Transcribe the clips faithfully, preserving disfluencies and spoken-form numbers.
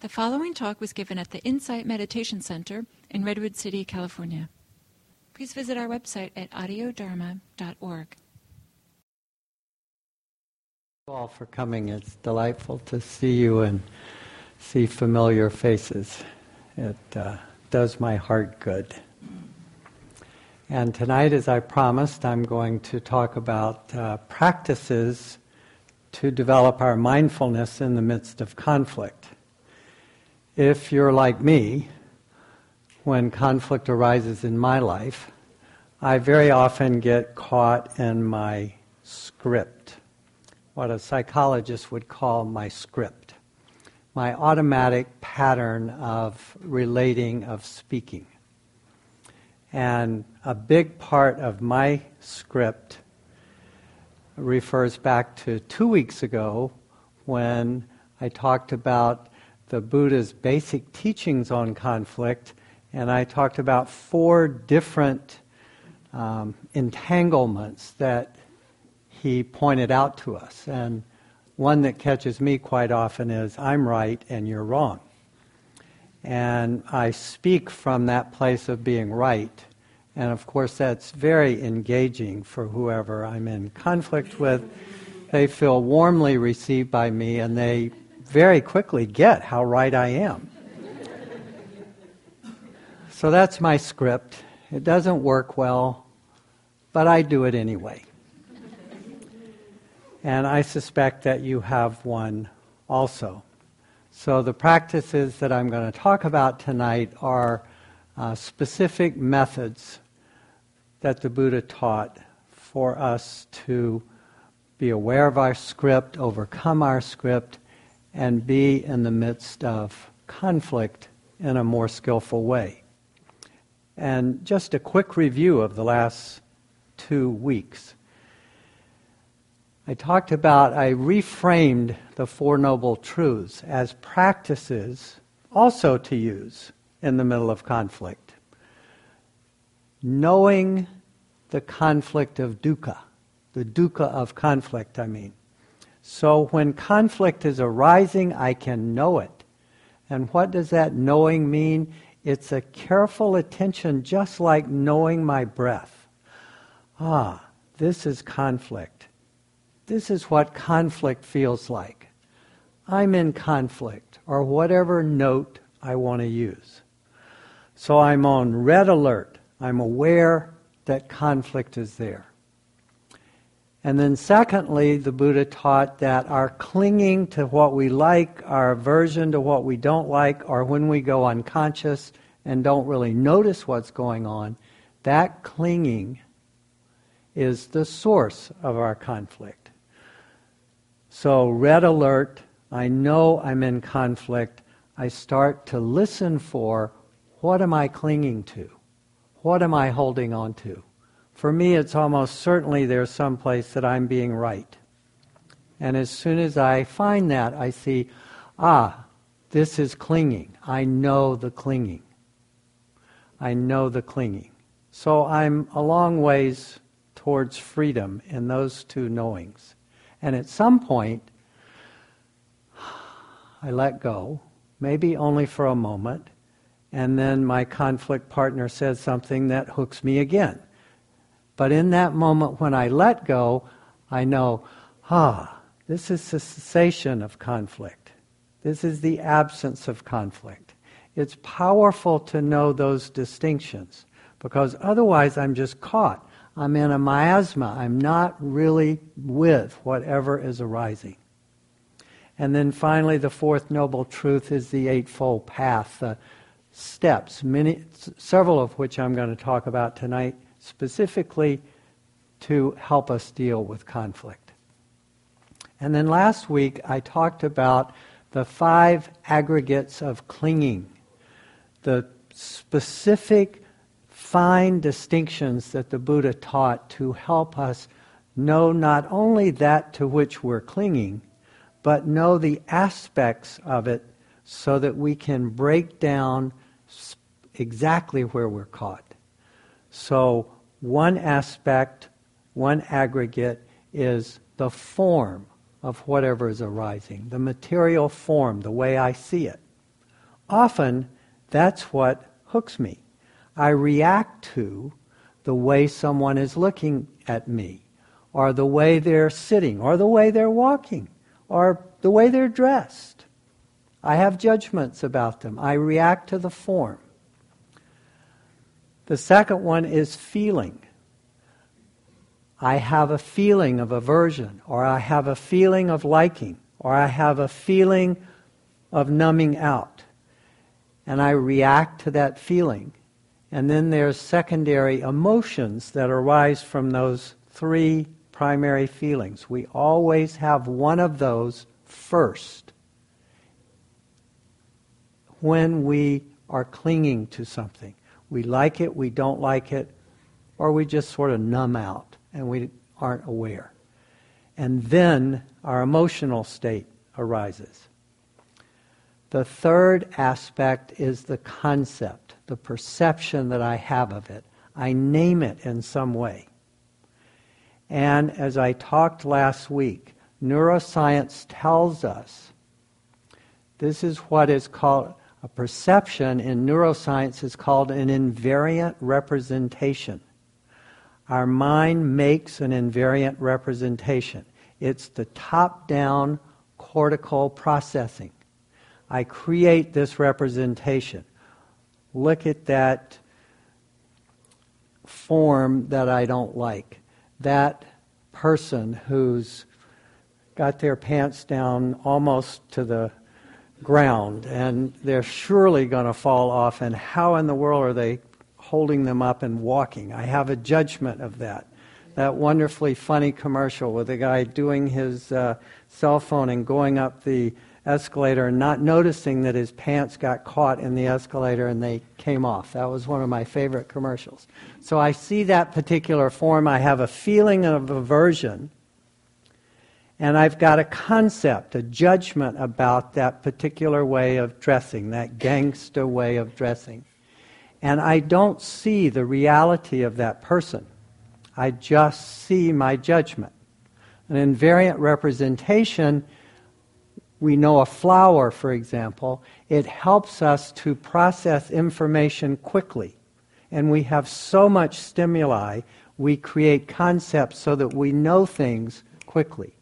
The following talk was given at the Insight Meditation Center in Redwood City, California. Please visit our website at audio dharma dot org. Thank you all for coming. It's delightful to see you and see familiar faces. It uh, does my heart good. And tonight, as I promised, I'm going to talk about uh, practices to develop our mindfulness in the midst of conflict. If you're like me, when conflict arises in my life, I very often get caught in my script, what a psychologist would call my script, my automatic pattern of relating, of speaking. And a big part of my script refers back to two weeks ago when I talked about the Buddha's basic teachings on conflict, and I talked about four different um, entanglements that he pointed out to us. And one that catches me quite often is, I'm right and you're wrong. And I speak from that place of being right, and of course that's very engaging for whoever I'm in conflict with. They feel warmly received by me, and they very quickly get how right I am. So that's my script. It doesn't work well, but I do it anyway. And I suspect that you have one also. So the practices that I'm going to talk about tonight are uh, specific methods that the Buddha taught for us to be aware of our script, overcome our script, and be in the midst of conflict in a more skillful way. And just a quick review of the last two weeks. I talked about, I reframed the Four Noble Truths as practices also to use in the middle of conflict. Knowing the conflict of dukkha, the dukkha of conflict, I mean. So when conflict is arising, I can know it. And what does that knowing mean? It's a careful attention, just like knowing my breath. Ah, this is conflict. This is what conflict feels like. I'm in conflict, or whatever note I want to use. So I'm on red alert. I'm aware that conflict is there. And then secondly, the Buddha taught that our clinging to what we like, our aversion to what we don't like, or when we go unconscious and don't really notice what's going on, that clinging is the source of our conflict. So red alert, I know I'm in conflict. I start to listen for, what am I clinging to? What am I holding on to? For me, it's almost certainly there's some place that I'm being right. And as soon as I find that, I see, ah, this is clinging. I know the clinging. I know the clinging. So I'm a long ways towards freedom in those two knowings. And at some point, I let go, maybe only for a moment, and then my conflict partner says something that hooks me again. But in that moment when I let go, I know, ah, this is the cessation of conflict. This is the absence of conflict. It's powerful to know those distinctions, because otherwise I'm just caught. I'm in a miasma. I'm not really with whatever is arising. And then finally, the fourth noble truth is the Eightfold Path, the steps, many, several of which I'm going to talk about tonight, specifically to help us deal with conflict. And then last week I talked about the five aggregates of clinging, the specific fine distinctions that the Buddha taught to help us know not only that to which we're clinging, but know the aspects of it so that we can break down exactly where we're caught. So one aspect, one aggregate is the form of whatever is arising, the material form, the way I see it. often that's what hooks me. I react to the way someone is looking at me, or the way they're sitting, or the way they're walking, or the way they're dressed. I have judgments about them. I react to the form. The second one is feeling. I have a feeling of aversion, or I have a feeling of liking, or I have a feeling of numbing out. And I react to that feeling. And then there's secondary emotions that arise from those three primary feelings. We always have one of those first when we are clinging to something. We like it, we don't like it, or we just sort of numb out and we aren't aware. And then our emotional state arises. The third aspect is the concept, the perception that I have of it. I name it in some way. And as I talked last week, neuroscience tells us, this is what is called, a perception in neuroscience is called an invariant representation. Our mind makes an invariant representation. It's the top-down cortical processing. I create this representation. Look at that form that I don't like. That person who's got their pants down almost to the ground and they're surely going to fall off, and how in the world are they holding them up and walking? I have a judgment of that. That wonderfully funny commercial with the guy doing his uh, cell phone and going up the escalator and not noticing that his pants got caught in the escalator and they came off. That was one of my favorite commercials. So I see that particular form. I have a feeling of aversion, and I've got a concept, a judgment about that particular way of dressing, that gangster way of dressing. And I don't see the reality of that person. I just see my judgment. An invariant representation. We know a flower, for example, it helps us to process information quickly. And we have so much stimuli, we create concepts so that we know things quickly.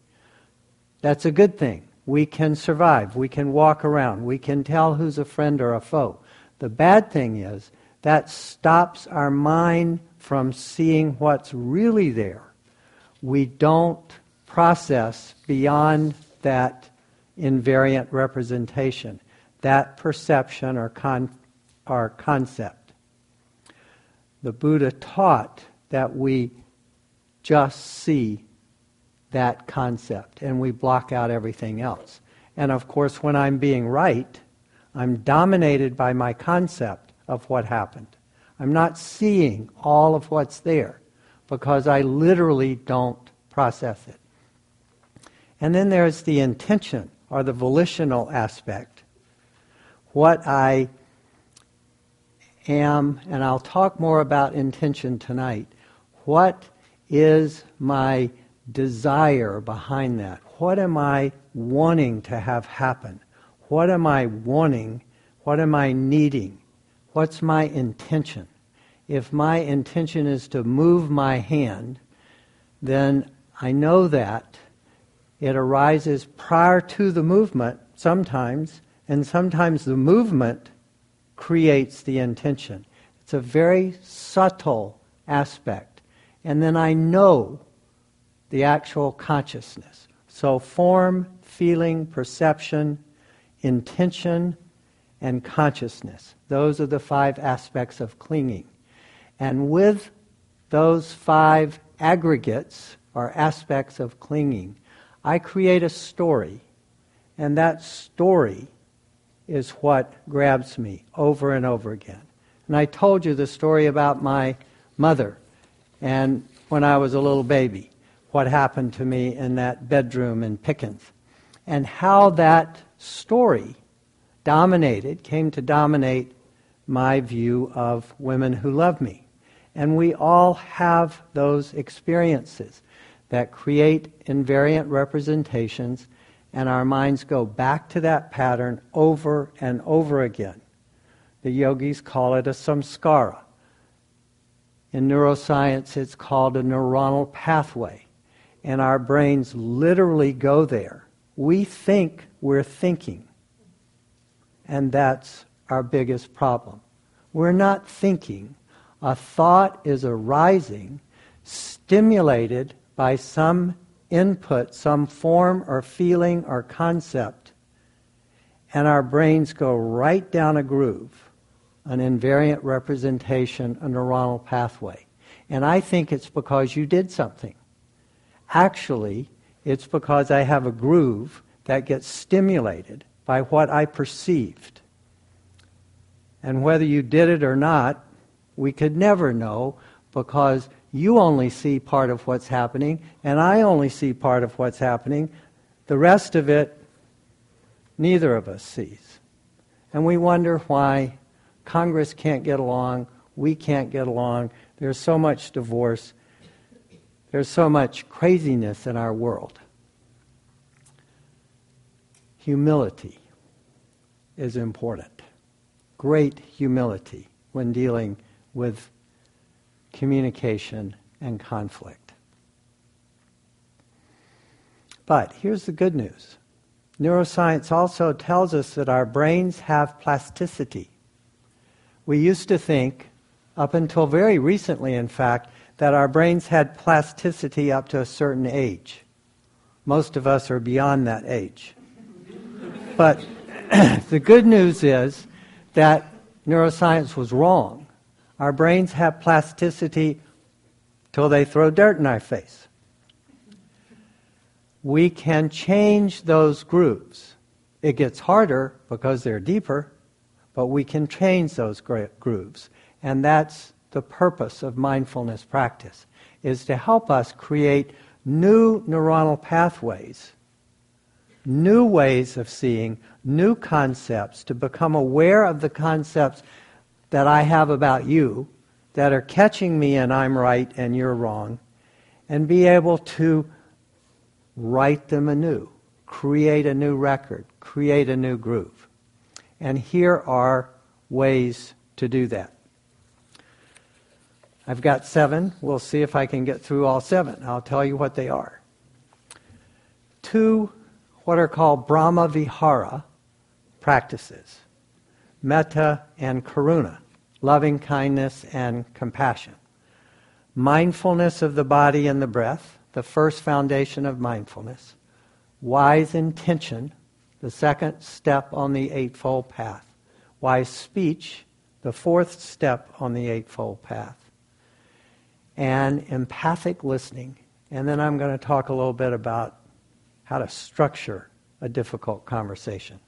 That's a good thing. We can survive. We can walk around. We can tell who's a friend or a foe. The bad thing is that stops our mind from seeing what's really there. We don't process beyond that invariant representation, that perception or, con- or concept. The Buddha taught that we just see that concept and we block out everything else. And of course, when I'm being right, I'm dominated by my concept of what happened. I'm not seeing all of what's there because I literally don't process it. And then there's the intention, or the volitional aspect. What I am, and I'll talk more about intention tonight, what is my desire behind that? What am I wanting to have happen? What am I wanting? What am I needing? What's my intention? If my intention is to move my hand, then I know that it arises prior to the movement sometimes, and sometimes the movement creates the intention. It's a very subtle aspect. And then I know the actual consciousness. So form, feeling, perception, intention, and consciousness. Those are the five aspects of clinging. And with those five aggregates or aspects of clinging, I create a story, and that story is what grabs me over and over again. And I told you the story about my mother and when I was a little baby, what happened to me in that bedroom in Pickens, and how that story dominated, came to dominate my view of women who love me. And we all have those experiences that create invariant representations and our minds go back to that pattern over and over again. The yogis call it a samskara. In neuroscience, it's called a neuronal pathway, and our brains literally go there. We think we're thinking, and that's our biggest problem. We're not thinking. A thought is arising, stimulated by some input, some form or feeling or concept, and our brains go right down a groove, an invariant representation, a neuronal pathway. And I think it's because you did something. Actually, it's because I have a groove that gets stimulated by what I perceived. And whether you did it or not, we could never know, because you only see part of what's happening, and I only see part of what's happening. The rest of it, neither of us sees. And we wonder why Congress can't get along, we can't get along, there's so much divorce, there's so much craziness in our world. Humility is important. Great humility when dealing with communication and conflict. But here's the good news. Neuroscience also tells us that our brains have plasticity. We used to think, up until very recently in fact, that our brains had plasticity up to a certain age. Most of us are beyond that age. But the good news is that neuroscience was wrong. Our brains have plasticity till they throw dirt in our face. We can change those grooves. It gets harder because they're deeper, but we can change those grooves. And that's the purpose of mindfulness practice, is to help us create new neuronal pathways, new ways of seeing, new concepts, to become aware of the concepts that I have about you that are catching me, and I'm right and you're wrong, and be able to write them anew, create a new record, create a new groove. And here are ways to do that. I've got seven. We'll see if I can get through all seven. I'll tell you what they are. Two, what are called Brahma-Vihara practices. Metta and Karuna, loving kindness and compassion. Mindfulness of the body and the breath, the first foundation of mindfulness. Wise intention, the second step on the Eightfold Path. Wise speech, the fourth step on the Eightfold Path. And empathic listening. And then I'm going to talk a little bit about how to structure a difficult conversation.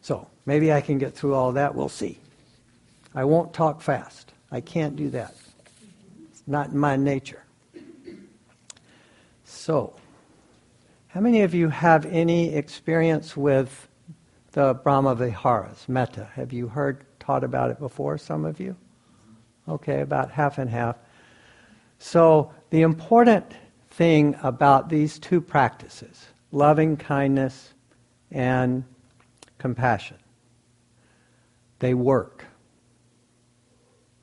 So, maybe I can get through all that. We'll see. I won't talk fast. I can't do that. It's not in my nature. So, how many of you have any experience with the Brahma-Viharas, Metta? Have you heard, taught about it before, some of you? Okay, about half and half. So, the important thing about these two practices, loving kindness and compassion. They work.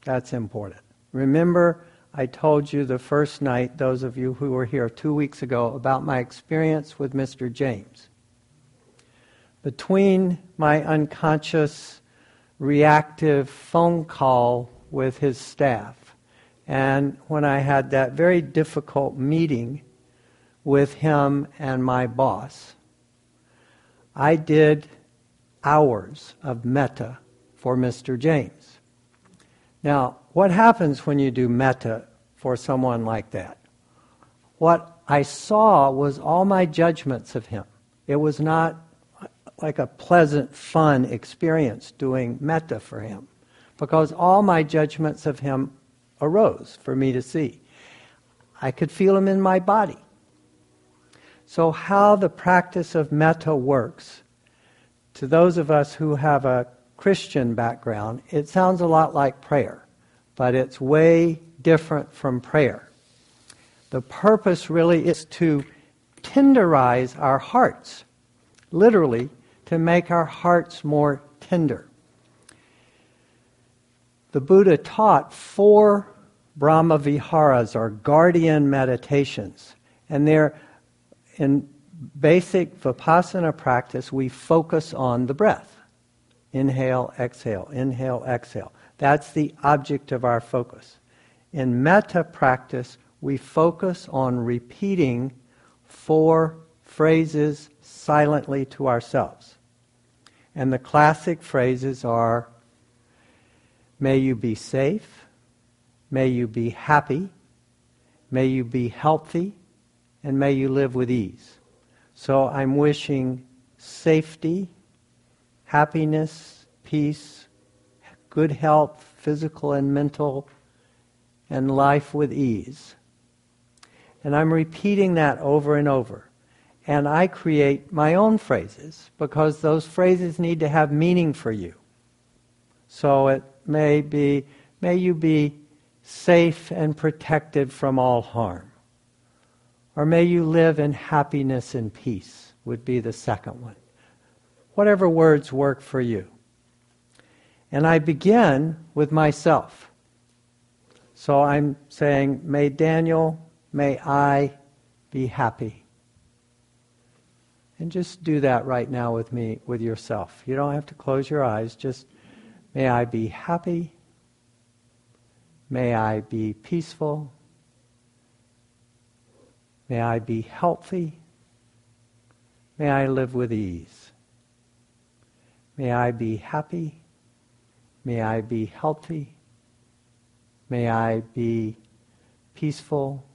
That's important. Remember, I told you the first night, those of you who were here two weeks ago, about my experience with Mister James. Between my unconscious, reactive phone call with his staff, and when I had that very difficult meeting with him and my boss, I did hours of metta for Mister James. Now, what happens when you do metta for someone like that? What I saw was all my judgments of him. It was not like a pleasant, fun experience doing metta for him, because all my judgments of him arose for me to see. I could feel him in my body. So how the practice of metta works, to those of us who have a Christian background, it sounds a lot like prayer, but it's way different from prayer. The purpose really is to tenderize our hearts, literally, to make our hearts more tender. The Buddha taught four Brahma-Viharas, or guardian meditations, and they're in basic Vipassana practice, we focus on the breath. Inhale, exhale, inhale, exhale. That's the object of our focus. In Metta practice, we focus on repeating four phrases silently to ourselves. And the classic phrases are, may you be safe, may you be happy, may you be healthy, and may you live with ease. So I'm wishing safety, happiness, peace, good health, physical and mental, and life with ease. And I'm repeating that over and over. And I create my own phrases, because those phrases need to have meaning for you. So it may be, may you be safe and protected from all harm. Or may you live in happiness and peace, would be the second one. Whatever words work for you. And I begin with myself. So I'm saying, may Daniel, may I be happy. And just do that right now with me, with yourself. You don't have to close your eyes, just may I be happy, may I be peaceful, may I be healthy, may I live with ease. May I be happy, may I be healthy, may I be peaceful,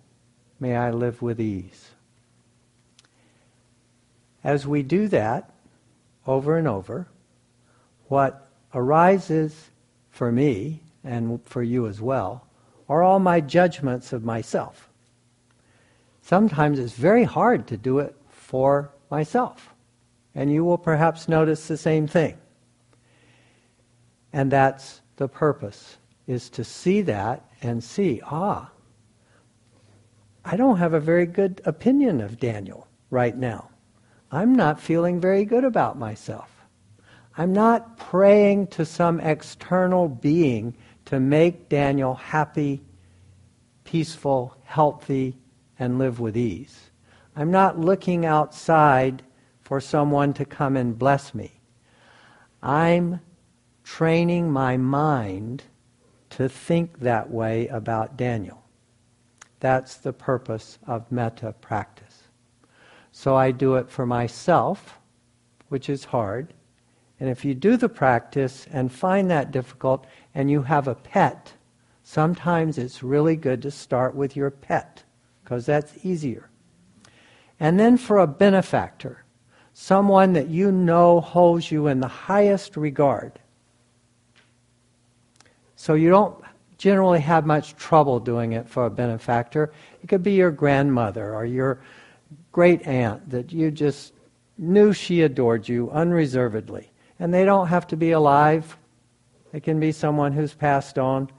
may I live with ease. As we do that over and over, what arises for me, and for you as well, are all my judgments of myself. Sometimes it's very hard to do it for myself. And you will perhaps notice the same thing. And that's the purpose, is to see that and see, ah, I don't have a very good opinion of Daniel right now. I'm not feeling very good about myself. I'm not praying to some external being to make Daniel happy, peaceful, healthy, and live with ease. I'm not looking outside for someone to come and bless me. I'm training my mind to think that way about Daniel. That's the purpose of Metta practice. So I do it for myself, which is hard. And if you do the practice and find that difficult, and you have a pet, sometimes it's really good to start with your pet, because that's easier. And then for a benefactor, someone that you know holds you in the highest regard. So you don't generally have much trouble doing it for a benefactor. It could be your grandmother or your great aunt that you just knew she adored you unreservedly. And they don't have to be alive. It can be someone who's passed on.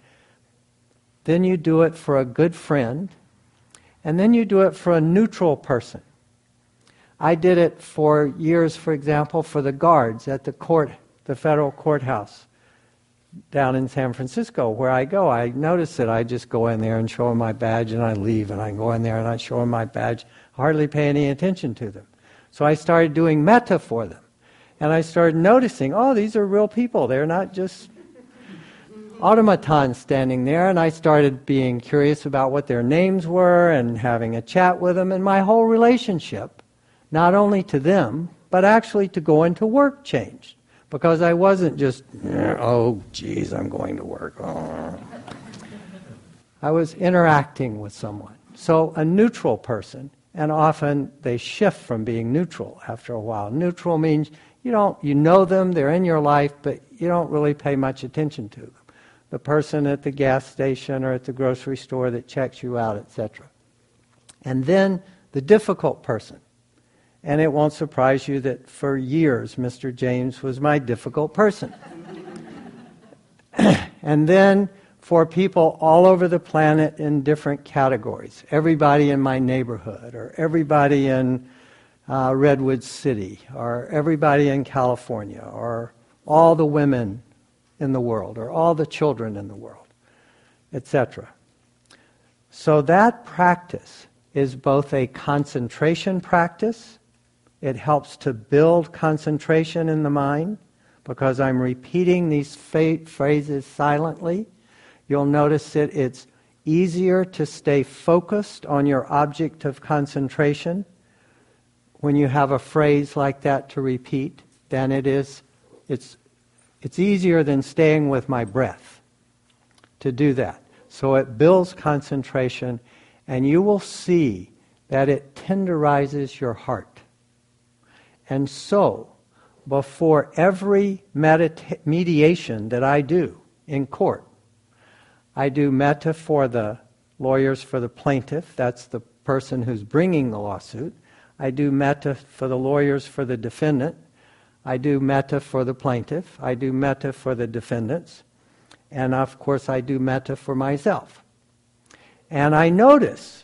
Then you do it for a good friend. And then you do it for a neutral person. I did it for years, for example, for the guards at the court, the federal courthouse down in San Francisco where I go. I notice that I just go in there and show them my badge and I leave. And I go in there and I show them my badge. Hardly pay any attention to them. So I started doing Metta for them. And I started noticing, oh, these are real people. They're not just automatons standing there. And I started being curious about what their names were and having a chat with them. And my whole relationship, not only to them, but actually to going to work changed. Because I wasn't just, oh, geez, I'm going to work. Oh. I was interacting with someone. So a neutral person. And often they shift from being neutral after a while. Neutral means you don't, you know them, they're in your life, but you don't really pay much attention to them. The person at the gas station or at the grocery store that checks you out, et cetera. And then the difficult person. And it won't surprise you that for years Mister James was my difficult person. And then for people all over the planet in different categories. Everybody in my neighborhood, or everybody in uh, Redwood City, or everybody in California, or all the women in the world, or all the children in the world, et cetera. So that practice is both a concentration practice. It helps to build concentration in the mind because I'm repeating these fa- phrases silently. You'll notice that it's easier to stay focused on your object of concentration when you have a phrase like that to repeat than it is. It's, it's easier than staying with my breath to do that. So it builds concentration, and you will see that it tenderizes your heart. And so, before every medita- mediation that I do in court, I do metta for the lawyers for the plaintiff. That's the person who's bringing the lawsuit. I do metta for the lawyers for the defendant. I do metta for the plaintiff. I do metta for the defendants. And of course, I do metta for myself. And I notice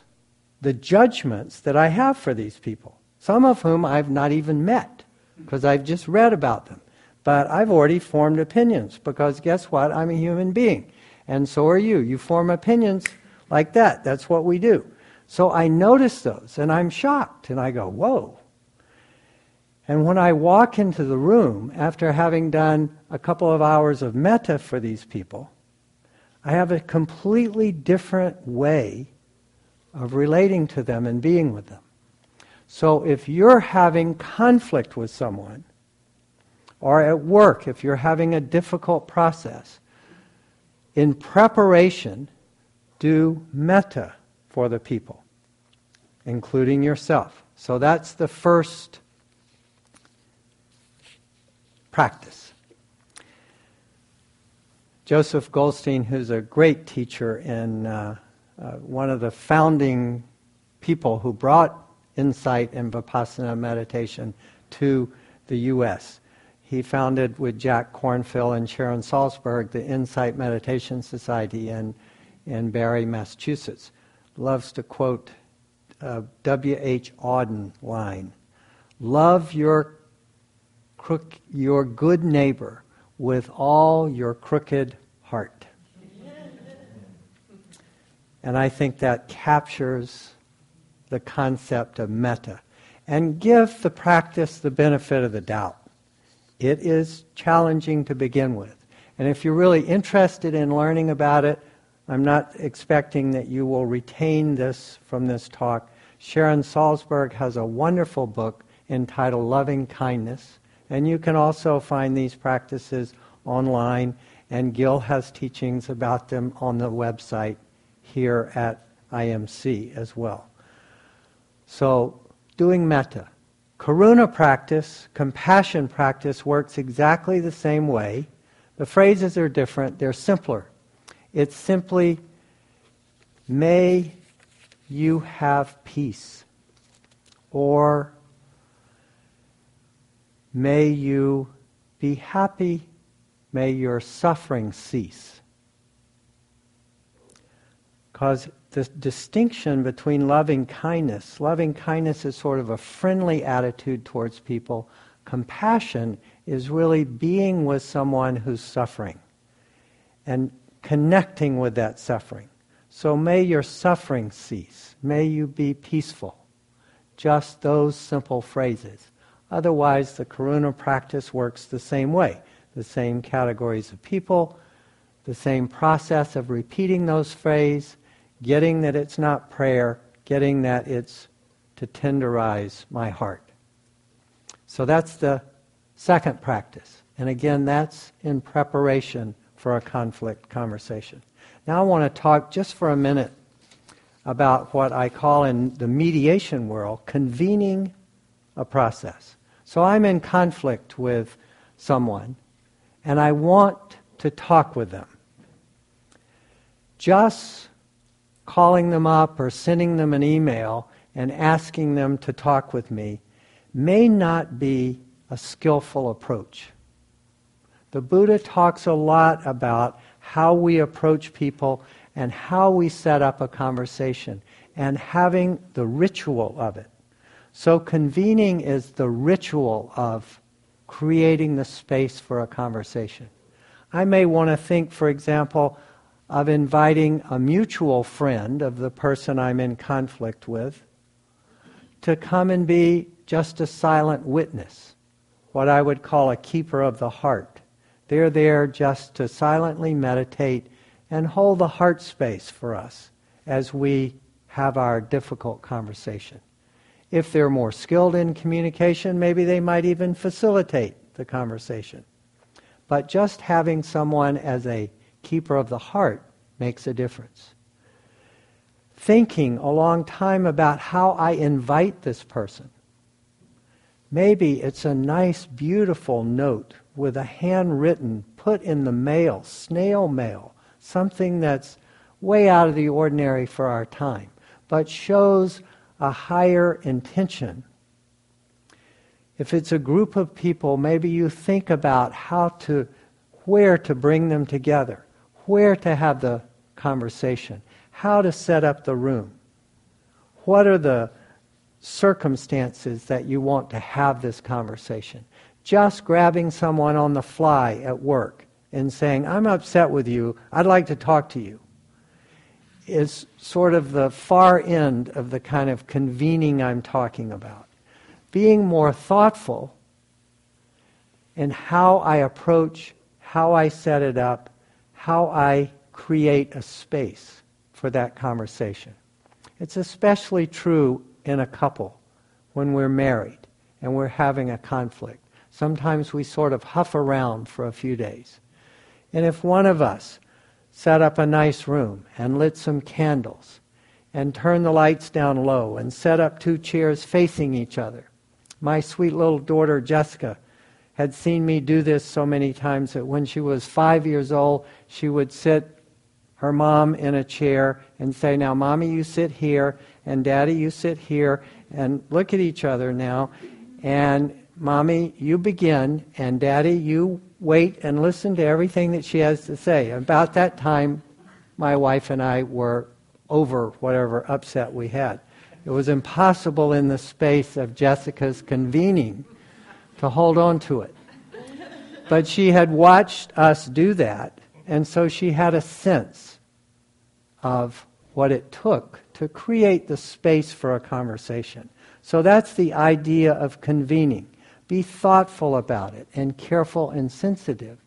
the judgments that I have for these people, some of whom I've not even met because I've just read about them. But I've already formed opinions because guess what? I'm a human being. And so are you. You form opinions like that. That's what we do. So I notice those, and I'm shocked, and I go, whoa. And when I walk into the room, after having done a couple of hours of metta for these people, I have a completely different way of relating to them and being with them. So if you're having conflict with someone, or at work, if you're having a difficult process, in preparation, do metta for the people, including yourself. So that's the first practice. Joseph Goldstein, who's a great teacher and uh, uh, one of the founding people who brought insight and Vipassana meditation to the U S, he founded with Jack Kornfield and Sharon Salzberg the Insight Meditation Society in, in Barre, Massachusetts. Loves to quote a W H Auden line, "Love your crook, your good neighbor with all your crooked heart." And I think that captures the concept of metta. And give the practice the benefit of the doubt. It is challenging to begin with. And if you're really interested in learning about it, I'm not expecting that you will retain this from this talk. Sharon Salzberg has a wonderful book entitled Loving Kindness. And you can also find these practices online. And Gil has teachings about them on the website here at I M C as well. So, doing metta. Karuna practice, compassion practice, works exactly the same way. The phrases are different. They're simpler. It's simply, may you have peace, or may you be happy, may your suffering cease. Because the distinction between loving kindness, loving kindness is sort of a friendly attitude towards people. Compassion is really being with someone who's suffering and connecting with that suffering. So may your suffering cease. May you be peaceful. Just those simple phrases. Otherwise, the Karuna practice works the same way. The same categories of people, the same process of repeating those phrases, getting that it's not prayer, getting that it's to tenderize my heart. So that's the second practice. And again, that's in preparation for a conflict conversation. Now I want to talk just for a minute about what I call in the mediation world, convening a process. So I'm in conflict with someone, and I want to talk with them. Just calling them up or sending them an email and asking them to talk with me may not be a skillful approach. The Buddha talks a lot about how we approach people, and how we set up a conversation, and having the ritual of it. So convening is the ritual of creating the space for a conversation. I may want to think, for example, of inviting a mutual friend of the person I'm in conflict with to come and be just a silent witness, what I would call a keeper of the heart. They're there just to silently meditate and hold the heart space for us as we have our difficult conversation. If they're more skilled in communication, maybe they might even facilitate the conversation. But just having someone as a keeper of the heart makes a difference. Thinking a long time about how I invite this person. Maybe it's a nice, beautiful note with a handwritten, put in the mail, snail mail, something that's way out of the ordinary for our time, but shows a higher intention. If it's a group of people, maybe you think about how to, where to bring them together, where to have the conversation, how to set up the room. What are the circumstances that you want to have this conversation? Just grabbing someone on the fly at work and saying, I'm upset with you, I'd like to talk to you, is sort of the far end of the kind of convening I'm talking about. Being more thoughtful in how I approach, how I set it up, how I create a space for that conversation. It's especially true in a couple when we're married and we're having a conflict. Sometimes we sort of huff around for a few days. And if one of us set up a nice room and lit some candles and turn the lights down low and set up two chairs facing each other. My sweet little daughter Jessica had seen me do this so many times that when she was five years old, she would sit her mom in a chair and say, now mommy you sit here and daddy you sit here, and look at each other now, and mommy you begin and daddy you wait and listen to everything that she has to say. About that time, my wife and I were over whatever upset we had. It was impossible in the space of Jessica's convening to hold on to it. But she had watched us do that, and so she had a sense of what it took to create the space for a conversation. So that's the idea of convening. Be thoughtful about it and careful and sensitive,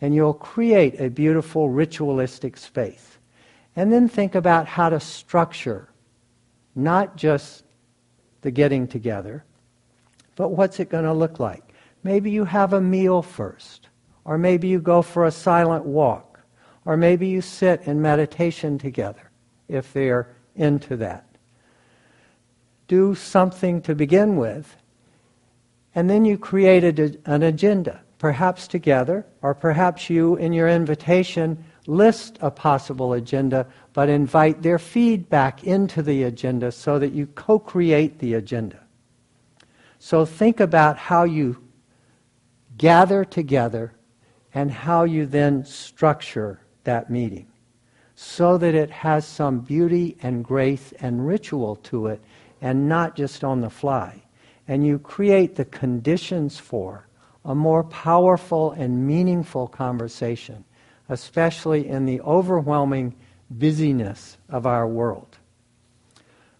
and you'll create a beautiful ritualistic space. And then think about how to structure not just the getting together, but what's it going to look like? Maybe you have a meal first, or maybe you go for a silent walk, or maybe you sit in meditation together if they're into that. Do something to begin with, and then you created an agenda, perhaps together, or perhaps you, in your invitation, list a possible agenda, but invite their feedback into the agenda so that you co-create the agenda. So think about how you gather together and how you then structure that meeting so that it has some beauty and grace and ritual to it and not just on the fly. And you create the conditions for a more powerful and meaningful conversation, especially in the overwhelming busyness of our world.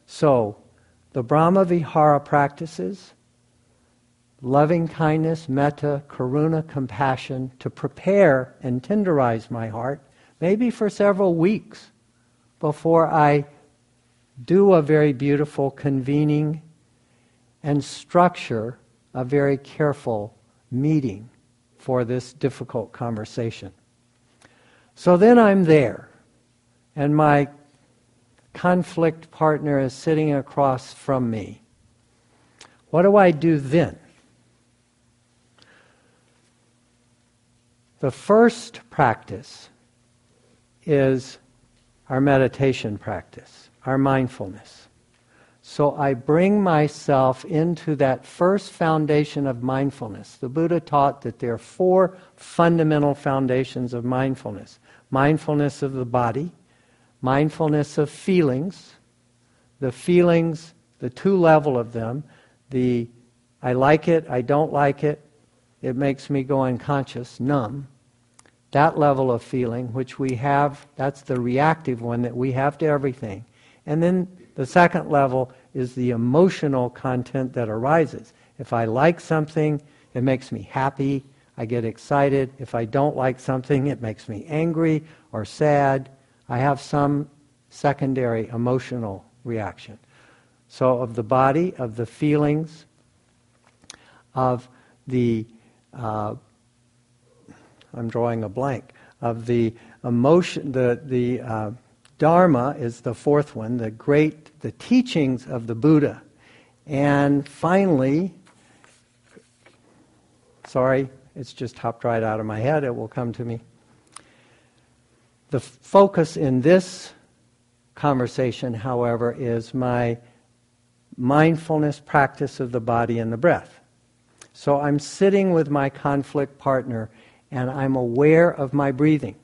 So, the Brahma-Vihara practices, loving kindness, metta, karuna, compassion, to prepare and tenderize my heart, maybe for several weeks before I do a very beautiful convening and structure a very careful meeting for this difficult conversation. So then I'm there, and my conflict partner is sitting across from me. What do I do then? The first practice is our meditation practice, our mindfulness. So I bring myself into that first foundation of mindfulness. The Buddha taught that there are four fundamental foundations of mindfulness. mindfulness of the body, mindfulness of feelings, the feelings, the two level of them, the I like it, I don't like it, it makes me go unconscious, numb. That level of feeling, which we have, that's the reactive one that we have to everything. And then the second level is the emotional content that arises. If I like something, it makes me happy, I get excited. If I don't like something, it makes me angry or sad. I have some secondary emotional reaction. So of the body, of the feelings, of the, uh, I'm drawing a blank, of the emotion, the, the uh, Dharma is the fourth one, the great, the teachings of the Buddha. And finally, sorry, it's just hopped right out of my head. It will come to me. The focus in this conversation, however, is my mindfulness practice of the body and the breath. So I'm sitting with my conflict partner and I'm aware of my breathing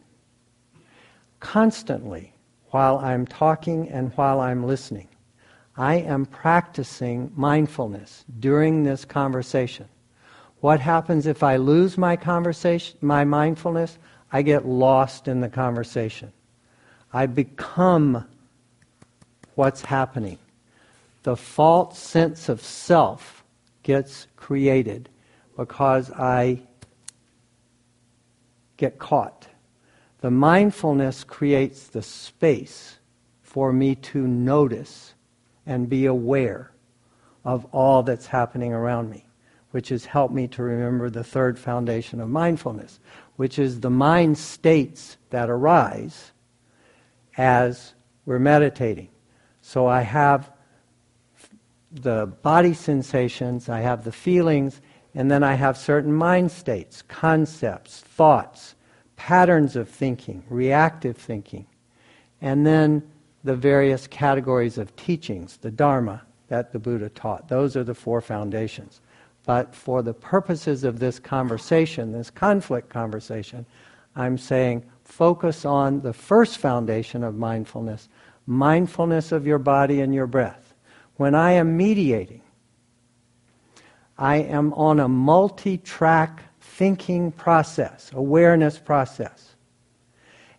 constantly while I'm talking and while I'm listening. I am practicing mindfulness during this conversation. What happens if I lose my conversation, my mindfulness? I get lost in the conversation. I become what's happening. The false sense of self gets created because I get caught. The mindfulness creates the space for me to notice and be aware of all that's happening around me, which has helped me to remember the third foundation of mindfulness, which is the mind states that arise as we're meditating. So I have the body sensations, I have the feelings, and then I have certain mind states, concepts, thoughts, patterns of thinking, reactive thinking, and then the various categories of teachings, the Dharma that the Buddha taught. Those are the four foundations. But for the purposes of this conversation, this conflict conversation, I'm saying focus on the first foundation of mindfulness, mindfulness of your body and your breath. When I am mediating, I am on a multi-track thinking process, awareness process.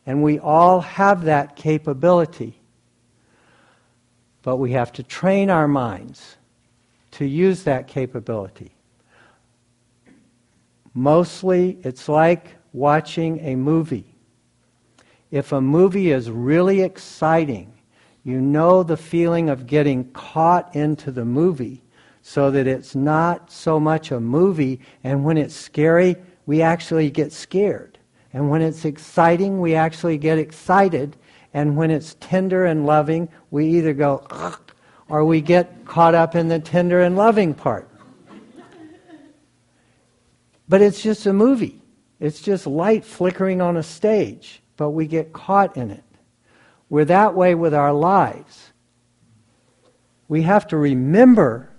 And we all have that capability, but we have to train our minds to use that capability. Mostly, it's like watching a movie. If a movie is really exciting, you know the feeling of getting caught into the movie so that it's not so much a movie, and when it's scary, we actually get scared. And when it's exciting, we actually get excited. And when it's tender and loving, we either go, ugh, or we get caught up in the tender and loving part. But it's just a movie. It's just light flickering on a stage, but we get caught in it. We're that way with our lives. We have to remember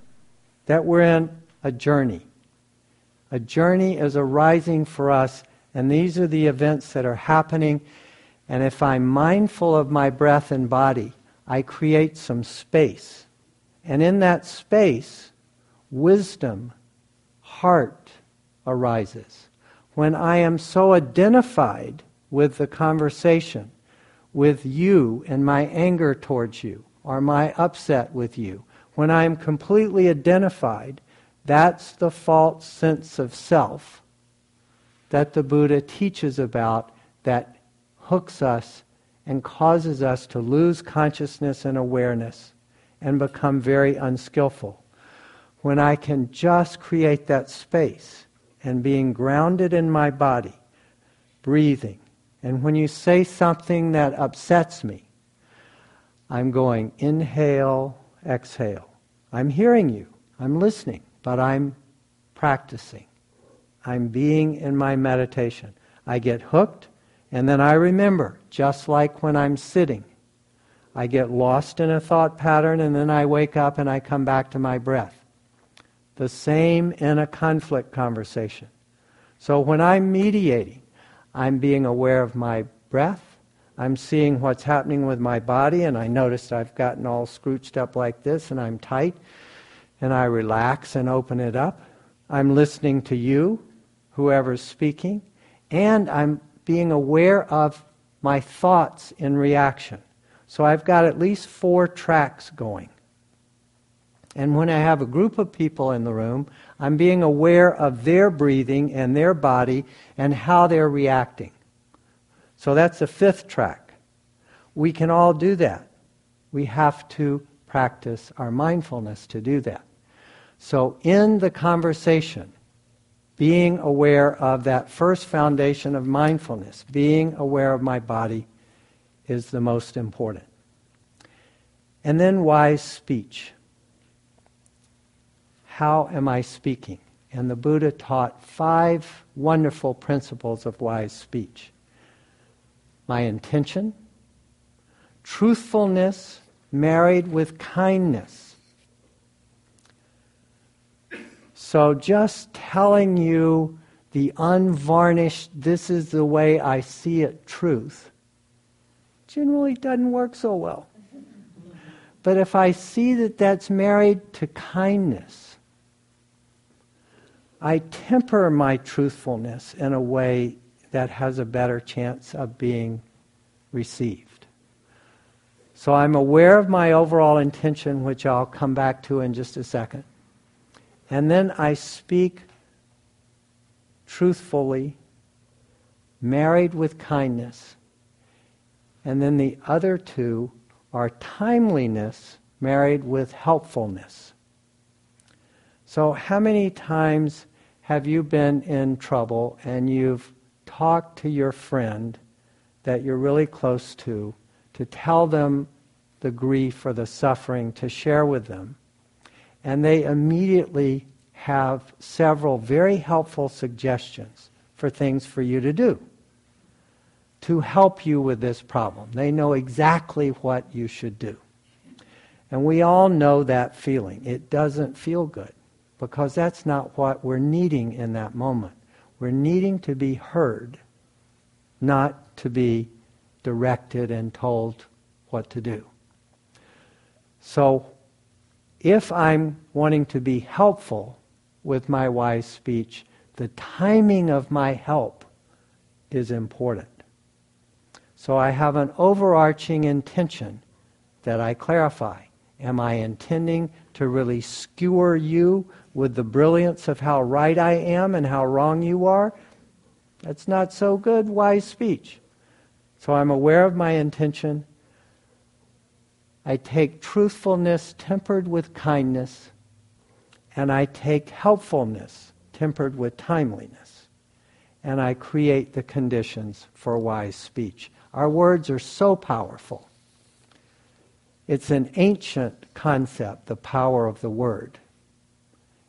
that we're in a journey. A journey is arising for us, and these are the events that are happening. And if I'm mindful of my breath and body, I create some space. And in that space, wisdom, heart arises. When I am so identified with the conversation, with you and my anger towards you, or my upset with you, when I am completely identified, that's the false sense of self that the Buddha teaches about that hooks us and causes us to lose consciousness and awareness and become very unskillful. When I can just create that space and being grounded in my body, breathing, and when you say something that upsets me, I'm going inhale, exhale. I'm hearing you, I'm listening, but I'm practicing. I'm being in my meditation. I get hooked, and then I remember, just like when I'm sitting, I get lost in a thought pattern and then I wake up and I come back to my breath. The same in a conflict conversation. So when I'm mediating, I'm being aware of my breath, I'm seeing what's happening with my body, and I noticed I've gotten all scrooched up like this, and I'm tight, and I relax and open it up. I'm listening to you, whoever's speaking, and I'm being aware of my thoughts in reaction. So I've got at least four tracks going. And when I have a group of people in the room, I'm being aware of their breathing and their body and how they're reacting. So that's the fifth track. We can all do that. We have to practice our mindfulness to do that. So in the conversation, being aware of that first foundation of mindfulness, being aware of my body, is the most important. And then wise speech. How am I speaking? And the Buddha taught five wonderful principles of wise speech. My intention, truthfulness married with kindness. So just telling you the unvarnished, this is the way I see it, truth, generally doesn't work so well. But if I see that that's married to kindness, I temper my truthfulness in a way that has a better chance of being received. So I'm aware of my overall intention, which I'll come back to in just a second. And then I speak truthfully, married with kindness. And then the other two are timeliness married with helpfulness. So how many times have you been in trouble and you've talked to your friend that you're really close to, to tell them the grief or the suffering, to share with them, and they immediately have several very helpful suggestions for things for you to do to help you with this problem? They know exactly what you should do. And we all know that feeling. It doesn't feel good, because that's not what we're needing in that moment. We're needing to be heard, not to be directed and told what to do. So if I'm wanting to be helpful with my wise speech, the timing of my help is important. So I have an overarching intention that I clarify. Am I intending to really skewer you with the brilliance of how right I am and how wrong you are? That's not so good wise speech. So I'm aware of my intention. I take truthfulness tempered with kindness, and I take helpfulness tempered with timeliness, and I create the conditions for wise speech. Our words are so powerful. It's an ancient concept, the power of the word.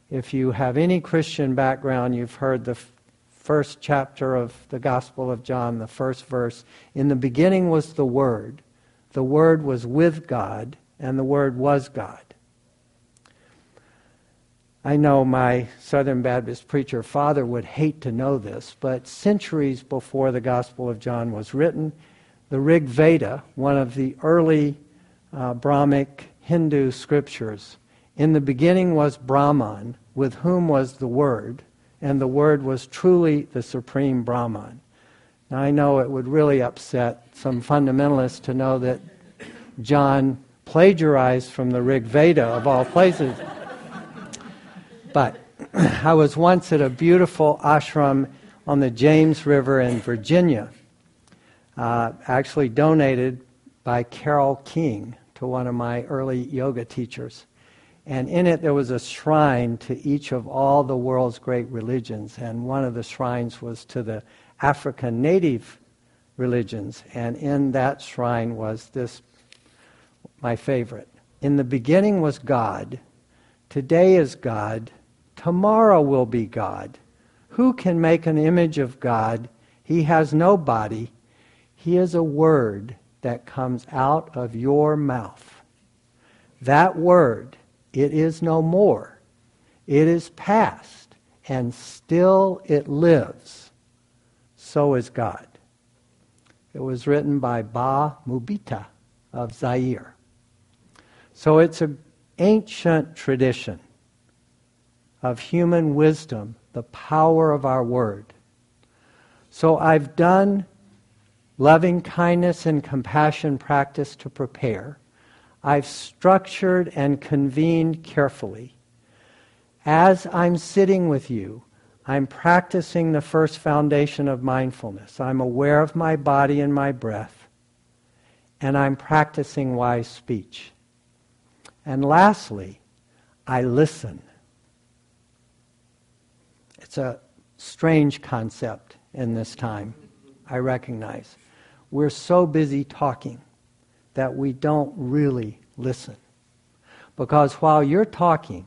If you have any Christian background, you've heard the f- first chapter of the Gospel of John, the first verse. In the beginning was the Word. The Word was with God, and the Word was God. I know my Southern Baptist preacher father would hate to know this, but centuries before the Gospel of John was written, the Rig Veda, one of the early Uh, Brahmic Hindu scriptures. In the beginning was Brahman, with whom was the Word, and the Word was truly the Supreme Brahman. Now I know it would really upset some fundamentalists to know that John plagiarized from the Rig Veda of all places. But I was once at a beautiful ashram on the James River in Virginia, uh, actually donated by Carol King to one of my early yoga teachers. And in it there was a shrine to each of all the world's great religions, and one of the shrines was to the African native religions, and in that shrine was this, my favorite. In the beginning was God, today is God, tomorrow will be God. Who can make an image of God? He has no body, he is a word that comes out of your mouth. That word, it is no more. It is past, and still it lives. So is God. It was written by Ba Mubita of Zaire. So it's an ancient tradition of human wisdom, the power of our word. So I've done loving kindness and compassion practice to prepare. I've structured and convened carefully. As I'm sitting with you, I'm practicing the first foundation of mindfulness. I'm aware of my body and my breath, and I'm practicing wise speech. And lastly, I listen. It's a strange concept in this time, I recognize. We're so busy talking that we don't really listen. Because while you're talking,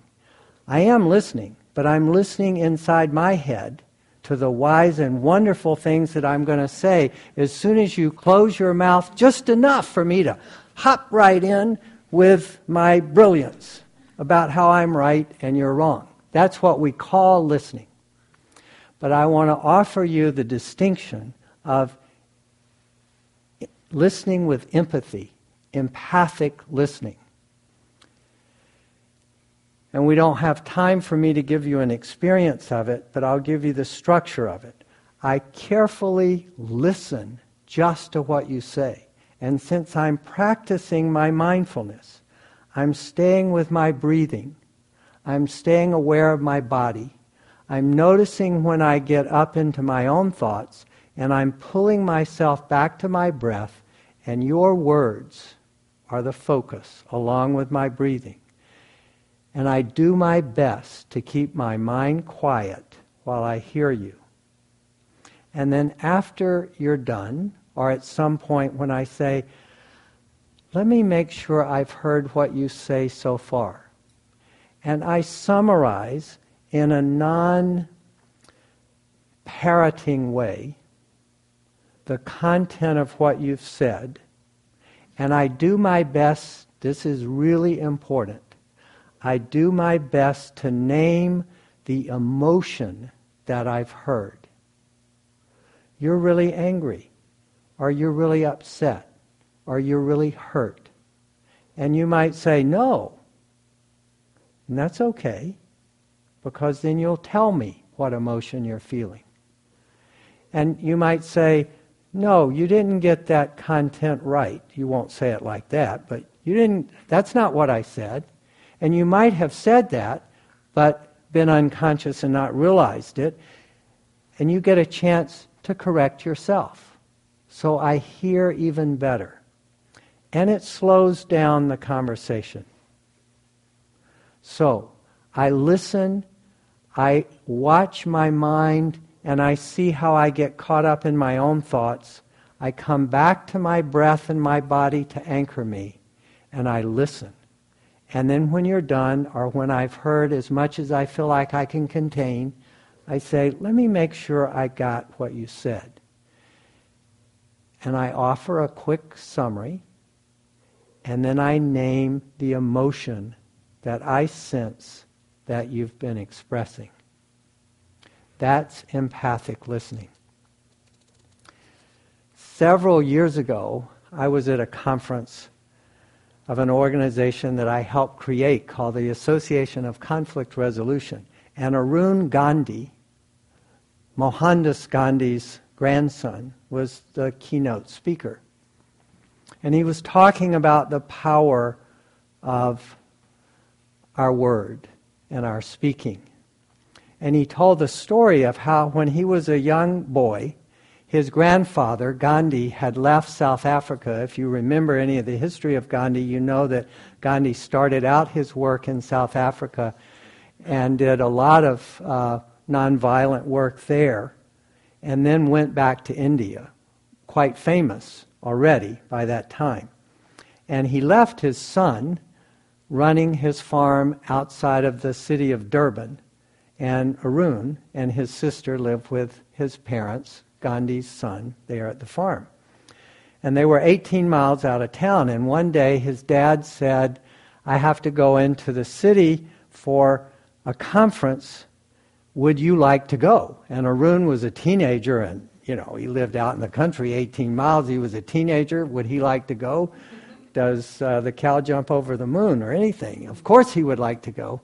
I am listening, but I'm listening inside my head to the wise and wonderful things that I'm going to say as soon as you close your mouth just enough for me to hop right in with my brilliance about how I'm right and you're wrong. That's what we call listening. But I want to offer you the distinction of listening with empathy, empathic listening. And we don't have time for me to give you an experience of it, but I'll give you the structure of it. I carefully listen just to what you say. And since I'm practicing my mindfulness, I'm staying with my breathing. I'm staying aware of my body. I'm noticing when I get up into my own thoughts, and I'm pulling myself back to my breath, and your words are the focus along with my breathing. And I do my best to keep my mind quiet while I hear you. And then after you're done, or at some point when I say, let me make sure I've heard what you say so far. And I summarize in a non-parroting way the content of what you've said. And I do my best, this is really important, I do my best to name the emotion that I've heard. You're really angry, or you're really upset, or you're really hurt. And you might say, no. And that's okay, because then you'll tell me what emotion you're feeling. And you might say, no, you didn't get that content right. You won't say it like that, but you didn't, that's not what I said. And you might have said that, but been unconscious and not realized it, and you get a chance to correct yourself. So I hear even better. And it slows down the conversation. So I listen, I watch my mind, and I see how I get caught up in my own thoughts. I come back to my breath and my body to anchor me, and I listen. And then when you're done, or when I've heard as much as I feel like I can contain, I say, let me make sure I got what you said. And I offer a quick summary, and then I name the emotion that I sense that you've been expressing. That's empathic listening. Several years ago, I was at a conference of an organization that I helped create called the Association of Conflict Resolution. And Arun Gandhi, Mohandas Gandhi's grandson, was the keynote speaker. And he was talking about the power of our word and our speaking. And he told the story of how when he was a young boy, his grandfather, Gandhi, had left South Africa. If you remember any of the history of Gandhi, you know that Gandhi started out his work in South Africa and did a lot of uh, nonviolent work there, and then went back to India, quite famous already by that time. And he left his son running his farm outside of the city of Durban, and Arun and his sister lived with his parents, Gandhi's son, there at the farm. And they were eighteen miles out of town, and one day his dad said, I have to go into the city for a conference. Would you like to go? And Arun was a teenager and you know, he lived out in the country eighteen miles. He was a teenager. Would he like to go? Does uh, the cow jump over the moon or anything? Of course he would like to go.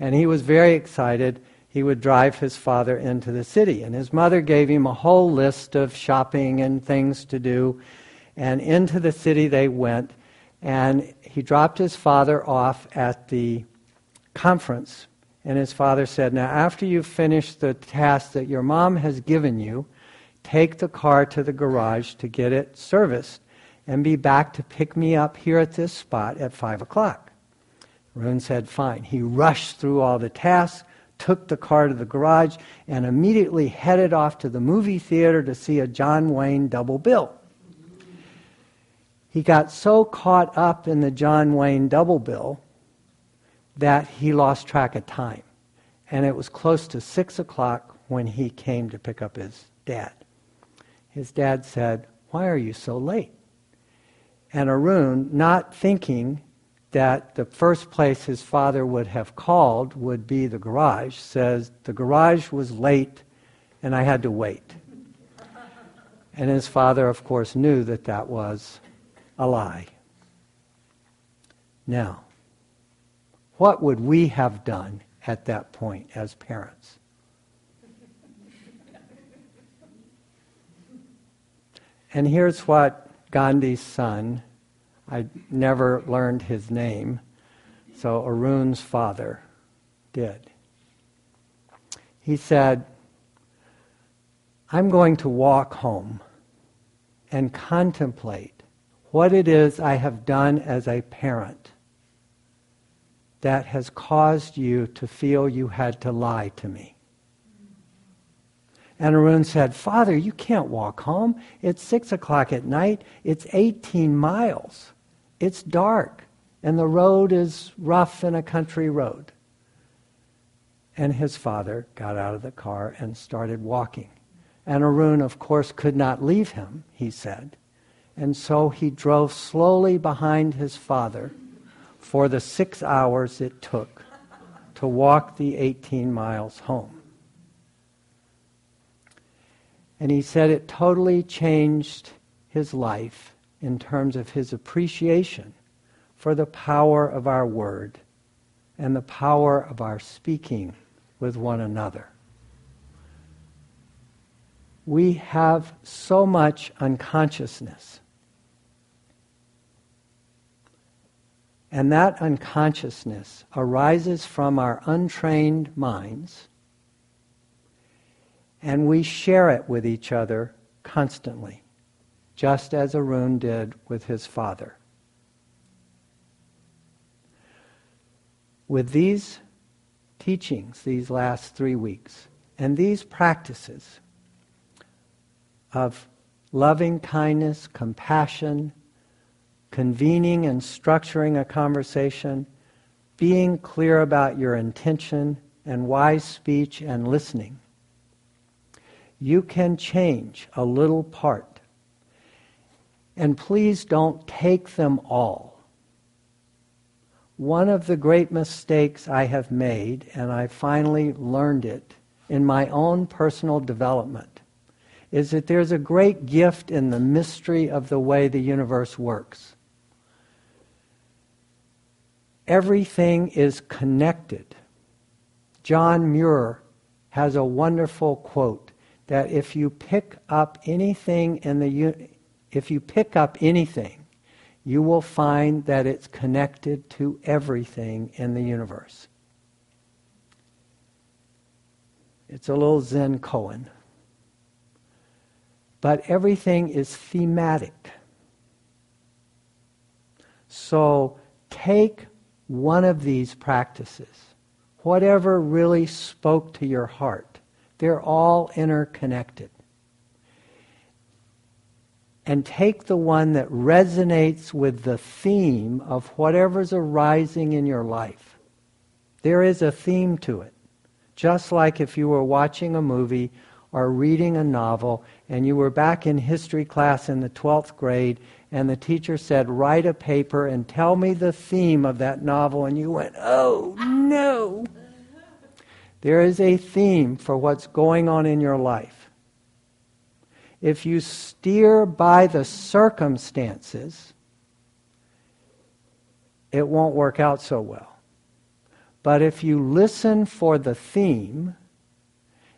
And he was very excited. He would drive his father into the city. And his mother gave him a whole list of shopping and things to do. And into the city they went. And he dropped his father off at the conference. And his father said, now after you've finished the task that your mom has given you, take the car to the garage to get it serviced and be back to pick me up here at this spot at five o'clock. Arun said, fine. He rushed through all the tasks, took the car to the garage, and immediately headed off to the movie theater to see a John Wayne double bill. He got so caught up in the John Wayne double bill that he lost track of time. And it was close to six o'clock when he came to pick up his dad. His dad said, why are you so late? And Arun, not thinking that the first place his father would have called would be the garage, says, the garage was late and I had to wait. And his father, of course, knew that that was a lie. Now, what would we have done at that point as parents? And here's what Gandhi's son, I never learned his name, so Arun's father did. He said, I'm going to walk home and contemplate what it is I have done as a parent that has caused you to feel you had to lie to me. And Arun said, Father, you can't walk home. It's six o'clock at night. It's eighteen miles. It's dark. And the road is rough in a country road. And his father got out of the car and started walking. And Arun, of course, could not leave him, he said. And so he drove slowly behind his father for the six hours it took to walk the eighteen miles home. And he said it totally changed his life in terms of his appreciation for the power of our word and the power of our speaking with one another. We have so much unconsciousness. And that unconsciousness arises from our untrained minds, and we share it with each other constantly, just as Arun did with his father. With these teachings these last three weeks, and these practices of loving kindness, compassion, convening and structuring a conversation, being clear about your intention and wise speech and listening, you can change a little part. And please don't take them all. One of the great mistakes I have made, and I finally learned it in my own personal development, is that there's a great gift in the mystery of the way the universe works. Everything is connected. John Muir has a wonderful quote that if you pick up anything in the if you pick up anything, you will find that it's connected to everything in the universe. It's a little Zen koan. But everything is thematic. So take one of these practices, whatever really spoke to your heart. They're all interconnected. And take the one that resonates with the theme of whatever's arising in your life. There is a theme to it. Just like if you were watching a movie or reading a novel and you were back in history class in the twelfth grade and the teacher said, write a paper and tell me the theme of that novel, and you went, oh no! There is a theme for what's going on in your life. if you steer by the circumstances, it won't work out so well. But if you listen for the theme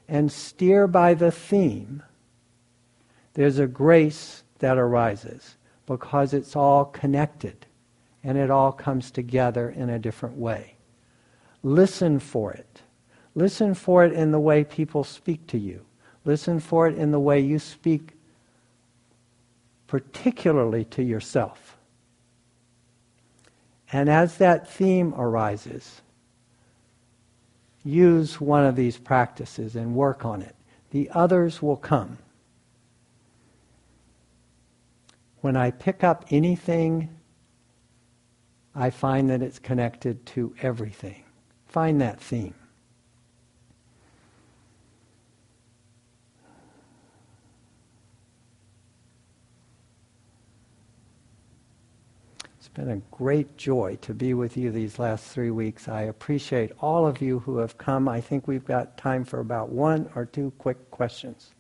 and steer by the theme, there's a grace that arises because it's all connected and it all comes together in a different way. Listen for it. Listen for it in the way people speak to you. Listen for it in the way you speak particularly to yourself. And as that theme arises, use one of these practices and work on it. The others will come. When I pick up anything, I find that it's connected to everything. Find that theme. It's been a great joy to be with you these last three weeks. I appreciate all of you who have come. I think we've got time for about one or two quick questions.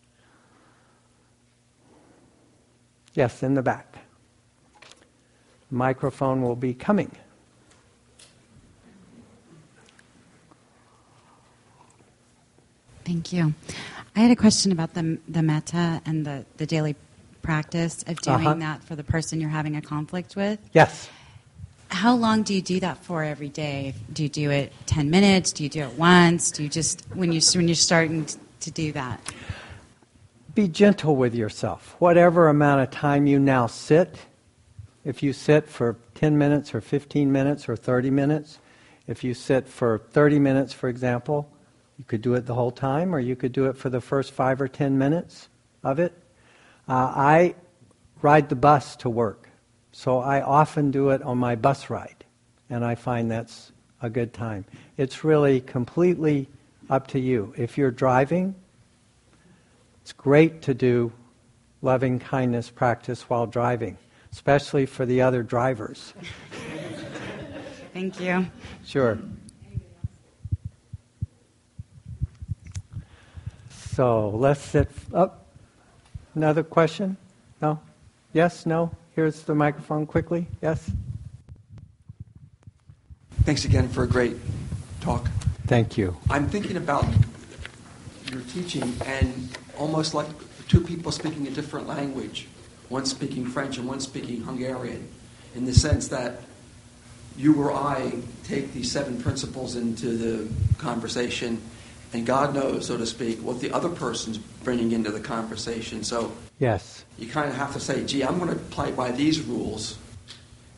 Yes, in the back. Microphone will be coming. Thank you. I had a question about the, the metta and the, the daily practice of doing uh-huh. that for the person you're having a conflict with? Yes. How long do you do that for every day? Do you do it ten minutes? Do you do it once? Do you just, when, you, when you're starting to do that? Be gentle with yourself. Whatever amount of time you now sit, if you sit for ten minutes or fifteen minutes or thirty minutes, if you sit for thirty minutes, for example, you could do it the whole time, or you could do it for the first five or ten minutes of it. Uh, I ride the bus to work, so I often do it on my bus ride, and I find that's a good time. It's really completely up to you. If you're driving, it's great to do loving kindness practice while driving, especially for the other drivers. Thank you. Sure. So let's sit up. Another question? No? Yes? No? Here's the microphone quickly. Yes? Thanks again for a great talk. Thank you. I'm thinking about your teaching and almost like two people speaking a different language, one speaking French and one speaking Hungarian, in the sense that you or I take these seven principles into the conversation, and God knows, so to speak, what the other person's bringing into the conversation. So yes, you kind of have to say, gee, I'm going to play by these rules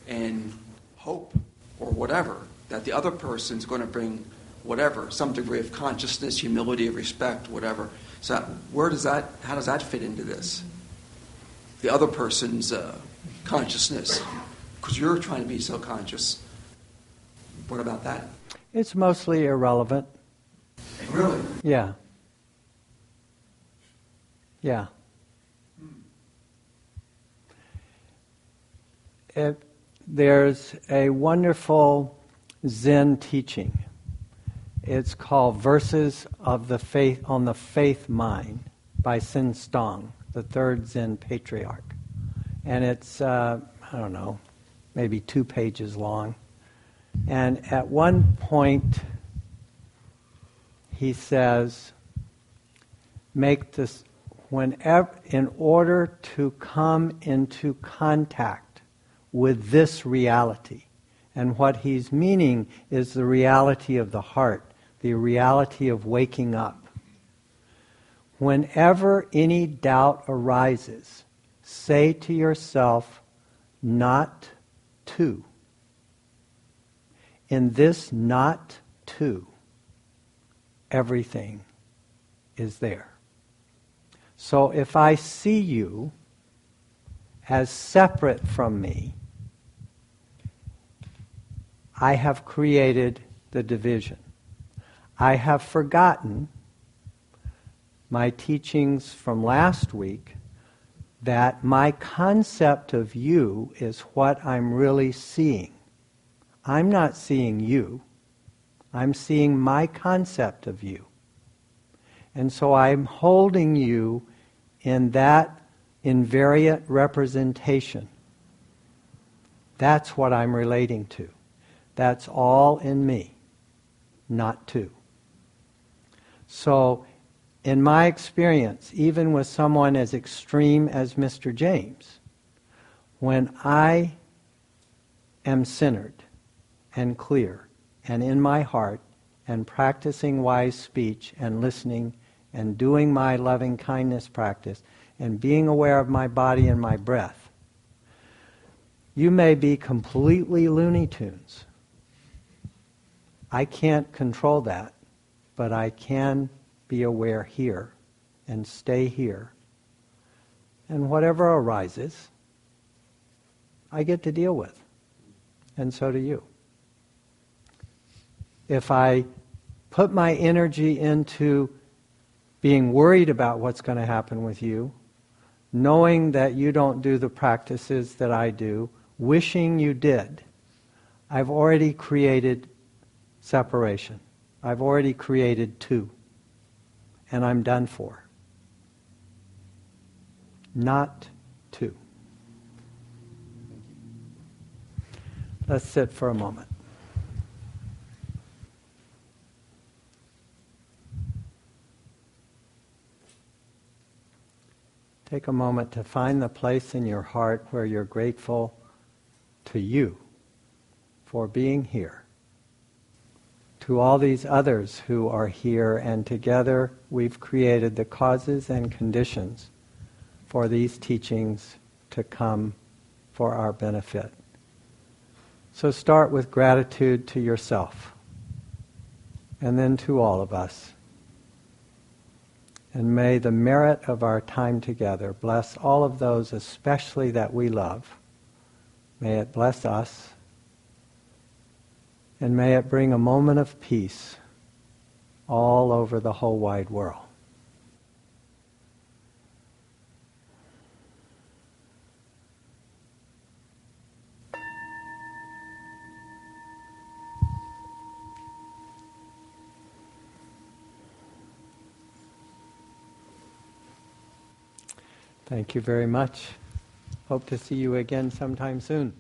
and hope or whatever that the other person's going to bring whatever, some degree of consciousness, humility, respect, whatever. So where does that, how does that fit into this? The other person's uh, consciousness, because you're trying to be so conscious. What about that? It's mostly irrelevant. Really? Yeah. Yeah. It, there's a wonderful Zen teaching. It's called Verses of the Faith on the Faith Mind by Sin Stong, the third Zen patriarch. And it's, uh, I don't know, maybe two pages long. And at one point, he says, make this, whenever, in order to come into contact with this reality. And what he's meaning is the reality of the heart, the reality of waking up. Whenever any doubt arises, say to yourself, not to. In this not to, everything is there. So if I see you as separate from me, I have created the division. I have forgotten my teachings from last week that my concept of you is what I'm really seeing. I'm not seeing you. I'm seeing my concept of you. And so I'm holding you in that invariant representation. That's what I'm relating to. That's all in me, not to. So, in my experience, even with someone as extreme as Mister James, when I am centered and clear and in my heart and practicing wise speech and listening and doing my loving kindness practice and being aware of my body and my breath, you may be completely Looney Tunes. I can't control that, but I can be aware here and stay here. And whatever arises, I get to deal with. And so do you. If I put my energy into being worried about what's going to happen with you, knowing that you don't do the practices that I do, wishing you did, I've already created separation. I've already created two. And I'm done for. Not two. Let's sit for a moment. Take a moment to find the place in your heart where you're grateful to you for being here, to all these others who are here, and together we've created the causes and conditions for these teachings to come for our benefit. So start with gratitude to yourself, and then to all of us. And may the merit of our time together bless all of those especially that we love. May it bless us. And may it bring a moment of peace all over the whole wide world. Thank you very much. Hope to see you again sometime soon.